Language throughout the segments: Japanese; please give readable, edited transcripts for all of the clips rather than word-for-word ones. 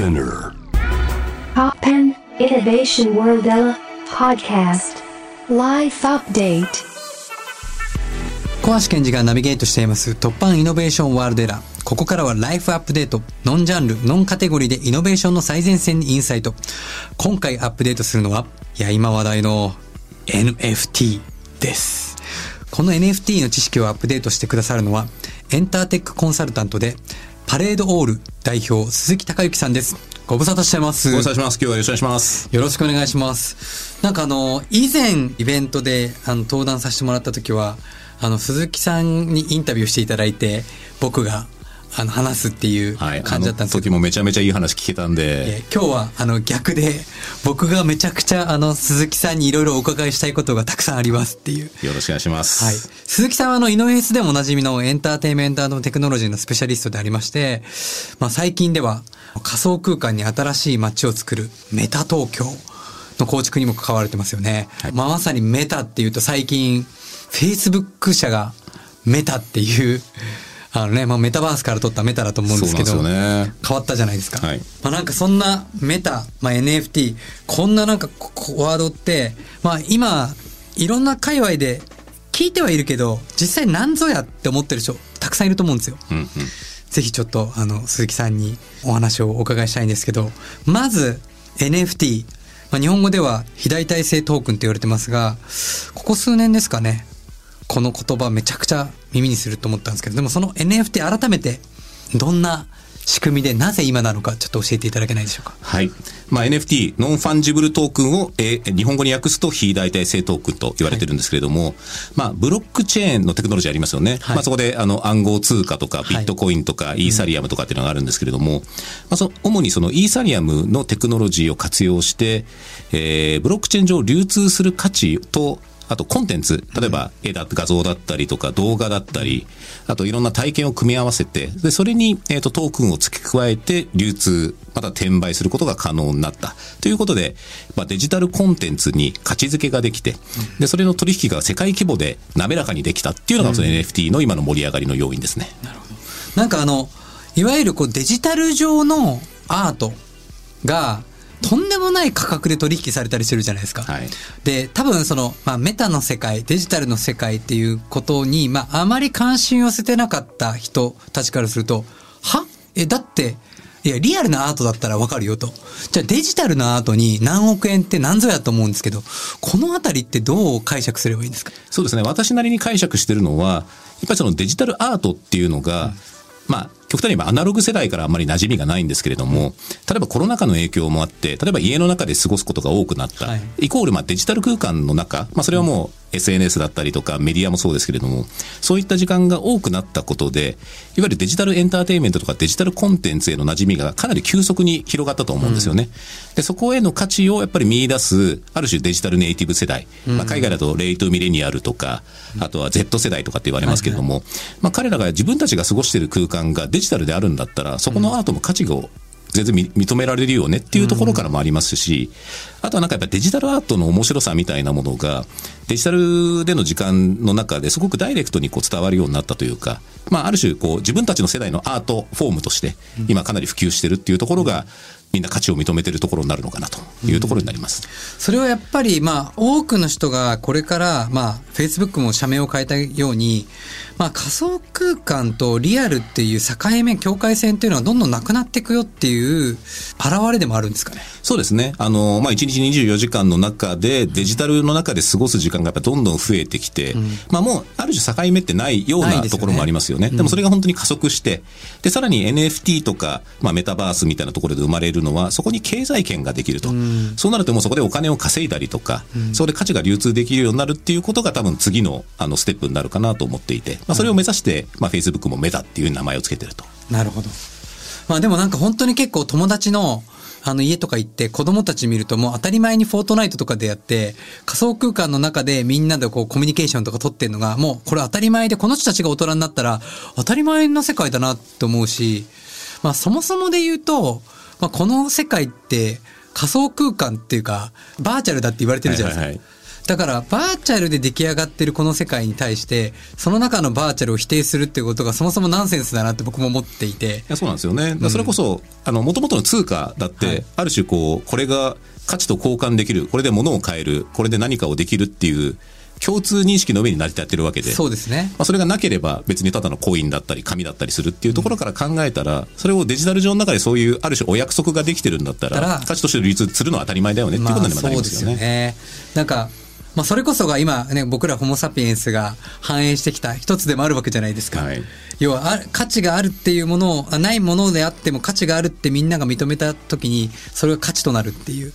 Spinner Happen Innovation World Podcast Life Update。 小橋健二がナビゲートしています突破イノベーションワールドエラー。ここからはライフアップデート、ノンジャンル、ノンカテゴリーでイノベーションの最前線にインサイト。今回アップデートするのは、今話題の NFT です。この NFT の知識をアップデートしてくださるのは、エンターテックコンサルタントで、パレードオール代表、鈴木孝之さんです。ご無沙汰してます。ご無沙汰します。今日はよろしくお願いします。よろしくお願いします。なんか以前イベントで登壇させてもらった時は、鈴木さんにインタビューしていただいて、僕が、話すっていう感じだったんですけど、時もめちゃめちゃいい話聞けたんで、今日は逆で僕がめちゃくちゃ鈴木さんにいろいろお伺いしたいことがたくさんありますっていう。よろしくお願いします。はい、鈴木さんはイノフェスでもおなじみのエンターテインメント&テクノロジーのスペシャリストでありまして、最近では仮想空間に新しい街を作るメタ東京の構築にも関われてますよね。はい、まさにメタっていうと最近 Facebook 社がメタっていうメタバースから取ったメタだと思うんですけど、そうなんですよね、変わったじゃないですか。はい、なんかそんなメタ、NFT、こんななんかワードって、今、いろんな界隈で聞いてはいるけど、実際何ぞやって思ってる人、たくさんいると思うんですよ。うんうん、ぜひちょっと、鈴木さんにお話をお伺いしたいんですけど、まず NFT、日本語では非代替性トークンと言われてますが、ここ数年ですかね。この言葉めちゃくちゃ耳にすると思ったんですけど、でもその NFT 改めてどんな仕組みでなぜ今なのかちょっと教えていただけないでしょうか。はい。NFT、ノンファンジブルトークンを、日本語に訳すと非代替性トークンと言われてるんですけれども、はい、ブロックチェーンのテクノロジーありますよね。はい、そこで暗号通貨とかビットコインとかイーサリアムとかっていうのがあるんですけれども、主にそのイーサリアムのテクノロジーを活用して、ブロックチェーン上流通する価値と、あとコンテンツ、例えば画像だったりとか動画だったり、あといろんな体験を組み合わせて、でそれにトークンを付け加えて流通、また転売することが可能になったということで、デジタルコンテンツに価値付けができて、でそれの取引が世界規模で滑らかにできたっていうのがその NFT の今の盛り上がりの要因ですね。なるほど。なんかいわゆるデジタル上のアートがとんでもない価格で取引されたりするじゃないですか。はい、で、多分メタの世界、デジタルの世界っていうことに、あまり関心を寄せてなかった人たちからすると、だって、リアルなアートだったらわかるよと。じゃあデジタルなアートに何億円って何ぞやと思うんですけど、このあたりってどう解釈すればいいんですか？そうですね。私なりに解釈してるのは、やっぱりそのデジタルアートっていうのが、極端にアナログ世代からあんまり馴染みがないんですけれども、例えばコロナ禍の影響もあって、例えば家の中で過ごすことが多くなった。はい、イコールデジタル空間の中、それはもう SNS だったりとかメディアもそうですけれども、そういった時間が多くなったことで、いわゆるデジタルエンターテインメントとかデジタルコンテンツへの馴染みがかなり急速に広がったと思うんですよね。うん、でそこへの価値をやっぱり見出す、ある種デジタルネイティブ世代。海外だとレイトミレニアルとか、あとは Z 世代とかって言われますけれども、彼らが自分たちが過ごしている空間がデジタルであるんだったら、そこのアートも価値を全然認められるよねっていうところからもありますし、あとはデジタルアートの面白さみたいなものがデジタルでの時間の中ですごくダイレクトに伝わるようになったというか、ある種自分たちの世代のアートフォームとして今かなり普及してるっていうところが、みんな価値を認めてるところになるのかなというところになります。それはやっぱり多くの人がこれからFacebook も社名を変えたように仮想空間とリアルっていう境目、境界線っていうのはどんどんなくなっていくよっていう現れでもあるんですかね。そうですね。1日24時間の中でデジタルの中で過ごす時間がやっぱどんどん増えてきて、もうある種境目ってないようなところもありますよね。でもそれが本当に加速して、でさらに NFT とかメタバースみたいなところで生まれるのはそこに経済圏ができると、そうなるともうそこでお金を稼いだりとか、そこで価値が流通できるようになるっていうことが多分次のステップになるかなと思っていて、それを目指してFacebook もメタっていう名前をつけてると。なるほど。でもなんか本当に結構友達の家とか行って子供たち見るともう当たり前にフォートナイトとかでやって仮想空間の中でみんなでコミュニケーションとか取ってるのがもうこれ当たり前で、この人たちが大人になったら当たり前の世界だなと思うし、そもそもで言うとこの世界って仮想空間っていうかバーチャルだって言われてるじゃないですか。はいはいはい、だからバーチャルで出来上がってるこの世界に対してその中のバーチャルを否定するっていうことがそもそもナンセンスだなって僕も思っていて、いやそうなんですよね、それこそもともとの通貨だって、はい、ある種これが価値と交換できる、これで物を買える、これで何かをできるっていう共通認識の上に成り立ってるわけで、そうですね。それがなければ別にただのコインだったり紙だったりするっていうところから考えたら、それをデジタル上の中でそういうある種お約束ができてるんだったら価値として流通するのは当たり前だよねっていうことにもなりますよね。そうですよね。なんかそれこそが今ね、僕らホモサピエンスが反映してきた一つでもあるわけじゃないですか、はい、要は価値があるっていうものをないものであっても価値があるってみんなが認めた時にそれが価値となるっていう、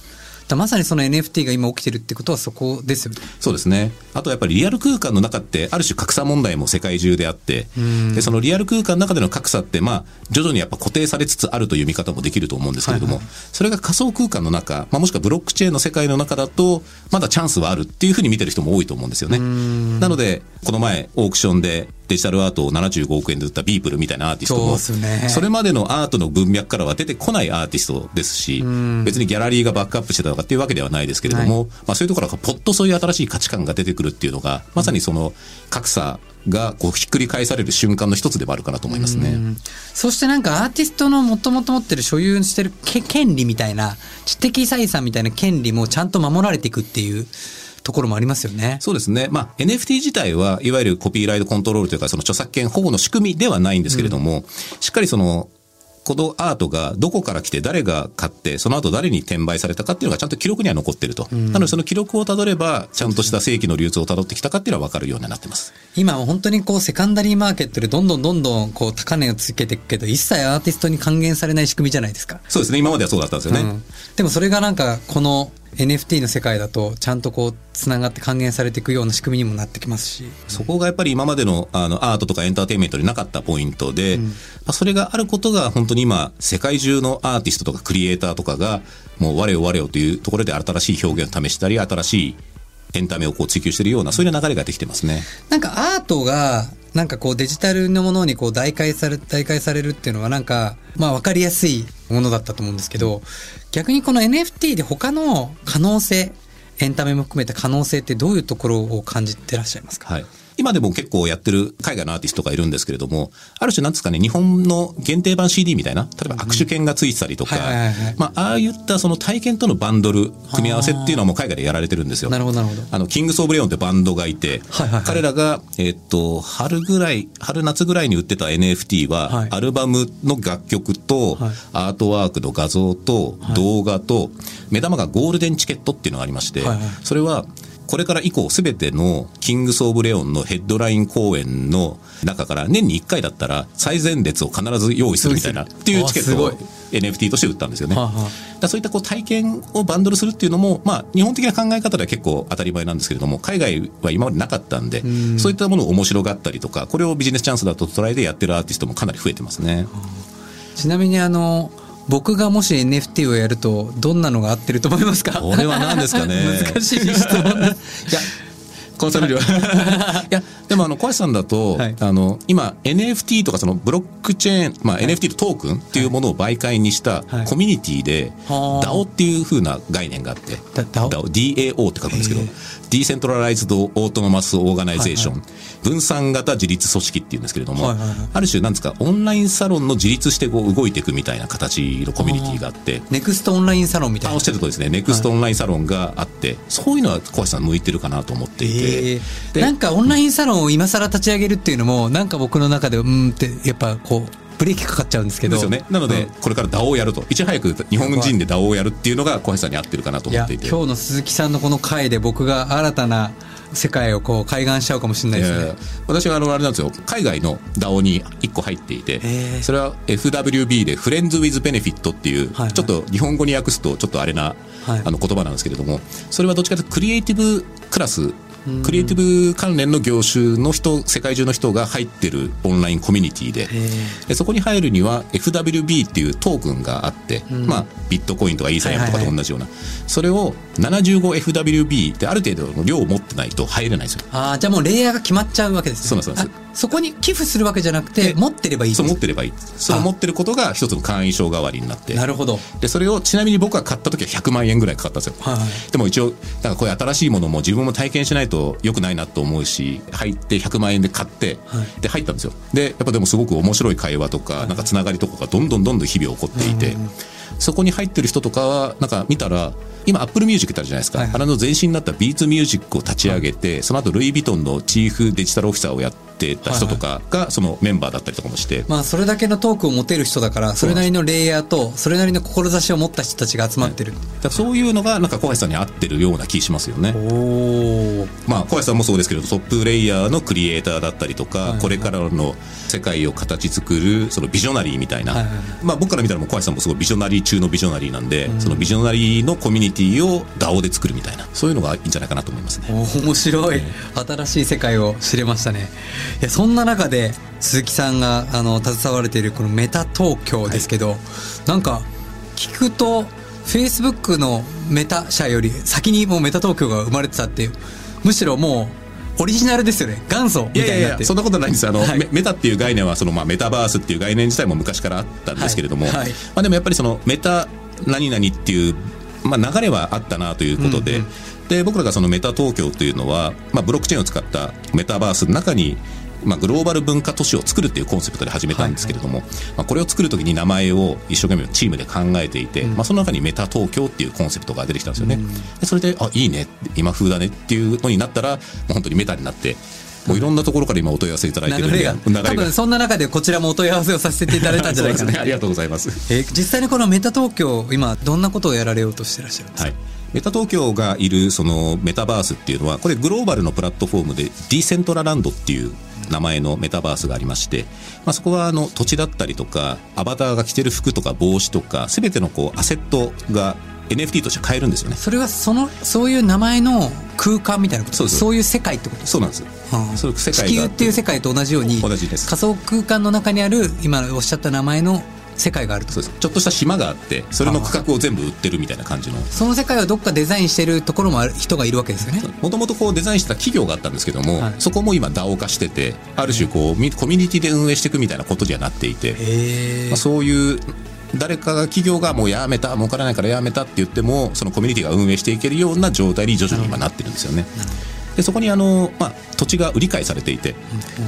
まさにその NFT が今起きてるってことはそこですよね。そうですね。あとやっぱりリアル空間の中ってある種格差問題も世界中であって、でそのリアル空間の中での格差って徐々にやっぱ固定されつつあるという見方もできると思うんですけれども、はいはい、それが仮想空間の中、もしくはブロックチェーンの世界の中だとまだチャンスはあるっていうふうに見てる人も多いと思うんですよね。なのでこの前オークションでデジタルアートを75億円で売ったビープルみたいなアーティストも それまでのアートの文脈からは出てこないアーティストですし、別にギャラリーがバックアップしてたとかっていうわけではないですけれども、はい、そういうところからポッとそういう新しい価値観が出てくるっていうのがまさにその格差がひっくり返される瞬間の一つでもあるかなと思いますね。そしてアーティストのもともと持ってる所有してる権利みたいな、知的財産みたいな権利もちゃんと守られていくっていうところもありますよね。そうですね。NFT 自体はいわゆるコピーライトコントロールというかその著作権保護の仕組みではないんですけれども、しっかりこのアートがどこから来て誰が買ってその後誰に転売されたかっていうのがちゃんと記録には残ってると、なのでその記録をたどればちゃんとした正規の流通をたどってきたかっていうのは分かるようになってます。今は本当にセカンダリーマーケットでどんどん高値をつけていくけど一切アーティストに還元されない仕組みじゃないですか。そうですね。今まではそうだったんですよね、でもそれがこのNFT の世界だとちゃんとつながって還元されていくような仕組みにもなってきますし、そこがやっぱり今までのアートとかエンターテインメントになかったポイントで、それがあることが本当に今世界中のアーティストとかクリエイターとかがもう我をというところで新しい表現を試したり新しいエンタメを追求しているような、そういう流れができてますね。アートがデジタルのものに代替されるっていうのは分かりやすいものだったと思うんですけど、逆にこの NFT で他の可能性、エンタメも含めた可能性ってどういうところを感じてらっしゃいますか？はい、今でも結構やってる海外のアーティストがいるんですけれども、ある種なんですかね、日本の限定版 CD みたいな、例えば握手券がついてたりとか、ああいったその体験とのバンドル組み合わせっていうのはもう海外でやられてるんですよ。なるほどなるほど。キングスオブレオンってバンドがいて、彼らが春夏ぐらいに売ってた NFT は、アルバムの楽曲と、アートワークの画像と、動画と、目玉がゴールデンチケットっていうのがありまして、それはこれから以降すべてのキングスオブレオンのヘッドライン公演の中から年に1回だったら最前列を必ず用意するみたいなっていうチケットを NFT として売ったんですよね。だそういった体験をバンドルするっていうのも日本的な考え方では結構当たり前なんですけれども、海外は今までなかったんで、そういったものを面白がったりとか、これをビジネスチャンスだと捉えてやってるアーティストもかなり増えてますね。ちなみに僕がもし NFT をやるとどんなのが合ってると思いますか？これは何ですかね。難しい質問だ。でも小橋さんだと、今 NFT とかそのブロックチェーン、NFT とトークンっていうものを媒介にしたコミュニティで DAO っていう風な概念があって、 DAO って書くんですけど、ディセントラライズドオートノマスオーガナイゼーション、分散型自立組織っていうんですけれども、ある種なんですか、オンラインサロンの自立して動いていくみたいな形のコミュニティがあって、ネクストオンラインサロンみたいな、おっしゃるとですね、ネクストオンラインサロンがあって、そういうのは小橋さん向いてるかなと思っていて、オンラインサロンを今更立ち上げるっていうのも僕の中でってやっぱブレーキかかっちゃうんですけどですよね。なので、これから DAO をやると、いち早く日本人で DAO をやるっていうのが小橋さんに合ってるかなと思っていて、今日の鈴木さんのこの回で僕が新たな世界を開眼しちゃうかもしれないですね。私はあれなんですよ、海外の DAO に1個入っていて、それは FWB で Friends with Benefits っていう、ちょっと日本語に訳すとちょっとあれな、言葉なんですけれども、それはどっちかというとクリエイティブクラス、クリエイティブ関連の業種の世界中の人が入ってるオンラインコミュニティ でそこに入るには FWB っていうトークンがあって、ビットコインとかイーサリアムとかと同じような、それを 75FWB ってある程度の量を持ってないと入れないんですよ。じゃあもうレイヤーが決まっちゃうわけですね。そうなんです。そこに寄付するわけじゃなくて持ってればいい。そう、持ってればいい。それを持ってることが一つの会員証代わりになって。なるほど。でそれをちなみに僕が買った時は100万円ぐらいかかったんですよ、はい、でも一応なんかこういう新しいものも自分も体験しないと良くないなと思うし、入って100万円で買って、はい、で入ったんですよ。でやっぱでもすごく面白い会話とか、はい、なんかつながりとかがどんどんどんどん日々起こっていて、そこに入ってる人とかはなんか見たら今アップルミュージックってあるじゃないですか、はいはい、あれの前身になったビーツミュージックを立ち上げて、はい、その後ルイ・ヴィトンのチーフデジタルオフィサーをやってた人とかがそのメンバーだったりとかもして、はいはい、まあ、それだけのトークを持てる人だから、それなりのレイヤーとそれなりの志を持った人たちが集まってる、はい、だからそういうのがなんか小橋さんに合ってるような気しますよね。お、まあ、小橋さんもそうですけどトップレイヤーのクリエイターだったりとか、はいはい、これからの世界を形作るそのビジョナリーみたいな、はいはい、まあ、僕から見たらもう小橋さんもすごいビジョナリー中のビジョナリーなんで、うん、そのビジョナリーのコミュニティを DAO で作るみたいな、そういうのがいいんじゃないかなと思いますね。面白い、新しい世界を知れましたね。いや、そんな中で鈴木さんが携われているこのメタ東京ですけど、はい、なんか聞くと Facebook のメタ社より先にもうメタ東京が生まれてたっていう、むしろもうオリジナルですよね、元祖みたいになって。いやそんなことないんです。はい、メタっていう概念はその、まあ、メタバースっていう概念自体も昔からあったんですけれども、はいはい、まあ、でもやっぱりそのメタ何々っていうまあ、流れはあったなということで、うんうん、で僕らがそのメタ東京というのは、まあ、ブロックチェーンを使ったメタバースの中に、まあ、グローバル文化都市を作るっていうコンセプトで始めたんですけれども、はいはい、まあ、これを作るときに名前を一生懸命チームで考えていて、うん、まあ、その中にメタ東京っていうコンセプトが出てきたんですよね、うん、でそれであいいね今風だねっていうのになったらもう本当にメタになって、もういろんなところから今お問い合わせいただいてるんで、多分そんな中でこちらもお問い合わせをさせていただいたんじゃないかな。そうですね、ありがとうございます。実際にこのメタ東京今どんなことをやられようとしてらっしゃるんですか。はい、メタ東京がいるそのメタバースっていうのはこれグローバルのプラットフォームでディセントラランドっていう名前のメタバースがありまして、まあ、そこは土地だったりとかアバターが着てる服とか帽子とか全てのこうアセットがNFT として買えるんですよね。それはそういう名前の空間みたいなこと。そうです。そういう世界ってことです。そうなんです。うん、そういう世界が地球っていう世界と同じように、同じです。仮想空間の中にある今おっしゃった名前の世界があると。そうです。ちょっとした島があってそれの区画を全部売ってるみたいな感じの、その世界をどっかデザインしてるところもある人がいるわけですよね。もともとこうデザインした企業があったんですけども、はい、そこも今 DAO 化してて、ある種こうコミュニティで運営していくみたいなことにはなっていて、まあ、そういう誰かが企業がもうやめた、儲からないからやめたって言ってもそのコミュニティが運営していけるような状態に徐々に今なってるんですよね。でそこにまあ、土地が売り買いされていて、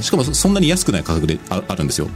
しかもそんなに安くない価格であるんですよ。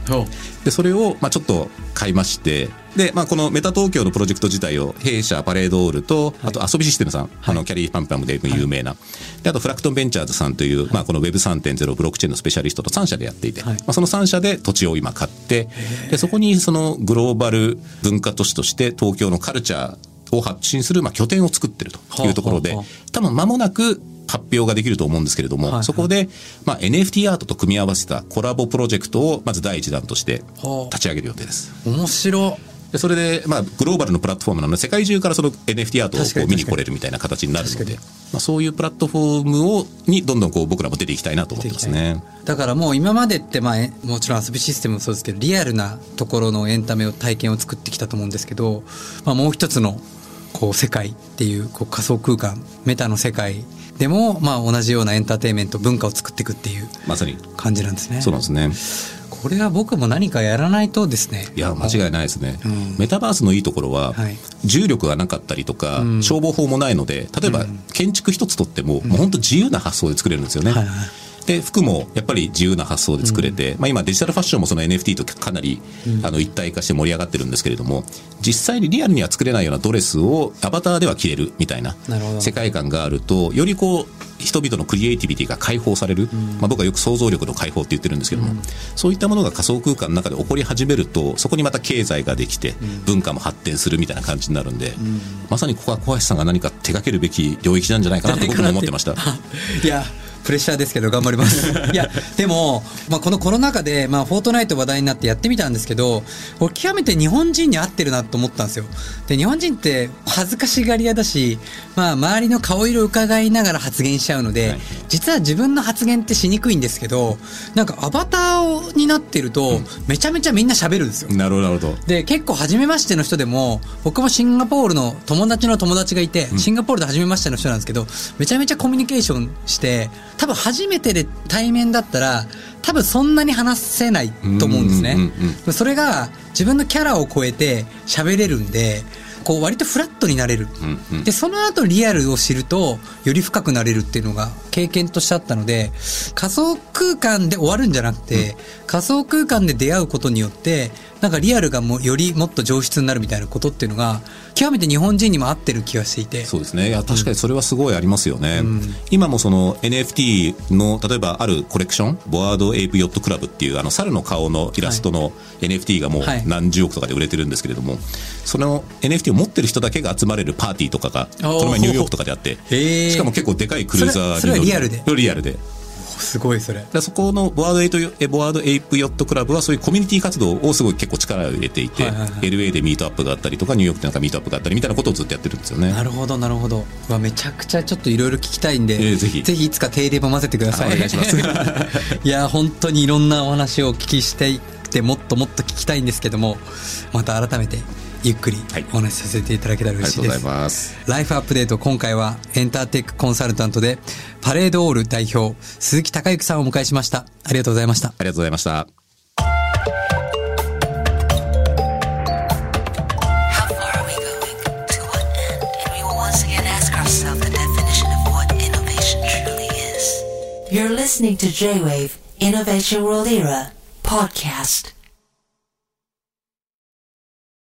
でそれをまあちょっと買いまして、で、まあ、このメタ東京のプロジェクト自体を弊社パレードオールと、あと遊びシステムさん、はい、キャリーパンパムで有名な、はい、であとフラクトンベンチャーズさんという、はい、まあ、この Web3.0 ブロックチェーンのスペシャリストと3社でやっていて、はい、まあ、その3社で土地を今買って、でそこにそのグローバル文化都市として東京のカルチャーを発信するまあ拠点を作ってるというところで、多分間もなく発表ができると思うんですけれども、はいはい、そこで、まあ、NFT アートと組み合わせたコラボプロジェクトをまず第一弾として立ち上げる予定です。面白い。でそれで、まあ、グローバルのプラットフォームなので世界中からその NFT アートをこう見に来れるみたいな形になるので、まあ、そういうプラットフォームにどんどんこう僕らも出ていきたいなと思ってますね。だからもう今までって、まあ、もちろん遊びシステムもそうですけどリアルなところのエンタメを体験を作ってきたと思うんですけど、まあ、もう一つのこう世界っていう、こう仮想空間メタの世界でも、まあ、同じようなエンターテインメント文化を作っていくっていう感じなんですね。まさにそうなんですね。これは僕も何かやらないとですね。いや間違いないですね、うん、メタバースのいいところは、はい、重力がなかったりとか、うん、消防法もないので、例えば建築一つとっても、うん、もう本当自由な発想で作れるんですよね、うん、はいはい。で服もやっぱり自由な発想で作れて、うん、まあ、今デジタルファッションもその NFT とかなり一体化して盛り上がってるんですけれども、実際にリアルには作れないようなドレスをアバターでは着れるみたいな世界観があると、よりこう人々のクリエイティビティが解放される、うん、まあ、僕はよく想像力の解放って言ってるんですけども、うん、そういったものが仮想空間の中で起こり始めると、そこにまた経済ができて文化も発展するみたいな感じになるんで、うん、まさにここは小橋さんが何か手掛けるべき領域なんじゃないかなと僕も思ってました。いやプレッシャーですけど頑張りますいやでも、まあ、このコロナ禍で、まあ、フォートナイト話題になってやってみたんですけど、俺極めて日本人に合ってるなと思ったんですよ。で日本人って恥ずかしがり屋だし、まあ、周りの顔色を伺いながら発言しちゃうので、はい、実は自分の発言ってしにくいんですけど、なんかアバターになってると、うん、めちゃめちゃみんな喋るんですよ。なるほどなるほど。で結構初めましての人でも、僕もシンガポールの友達の友達がいて、シンガポールで初めましての人なんですけど、めちゃめちゃコミュニケーションして多分初めてで対面だったら多分そんなに話せないと思うんですね、うんうんうん、それが自分のキャラを超えて喋れるんでこう割とフラットになれる、うんうん、でその後リアルを知るとより深くなれるっていうのが経験としてあったので、仮想空間で終わるんじゃなくて、うん、仮想空間で出会うことによってなんかリアルがもうよりもっと上質になるみたいなことっていうのが極めて日本人にも合ってる気がしていて、そうですね、いや確かにそれはすごいありますよね、うん、今もその NFT の例えばあるコレクションボワードエイプヨットクラブっていうあの猿の顔のイラストの NFT がもう何十億とかで売れてるんですけれども、はい、その NFT を持ってる人だけが集まれるパーティーとかがこの前ニューヨークとかであって、しかも結構でかいクルーザーにそれはリアルですごい、それそこのボワードエイプヨットクラブはそういうコミュニティ活動をすごい結構力を入れていて、はいはいはい、LA でミートアップがあったりとかニューヨークでなんかミートアップがあったりみたいなことをずっとやってるんですよね。なるほどなるほど、うわめちゃくちゃちょっといろいろ聞きたいんで、ぜひいつか定例も混ぜてください、お願いしますいや本当にいろんなお話をお聞きしていってもっともっと聞きたいんですけども、また改めてゆっくりお話しさせていただけたら嬉しいです、はい、ありがとうございます。ライフアップデート、今回はエンターテックコンサルタントでパレードオール代表鈴木貴之さんをお迎えしました。ありがとうございました。ありがとうございました。You're listening to J-WAVE Innovation World Era Podcast.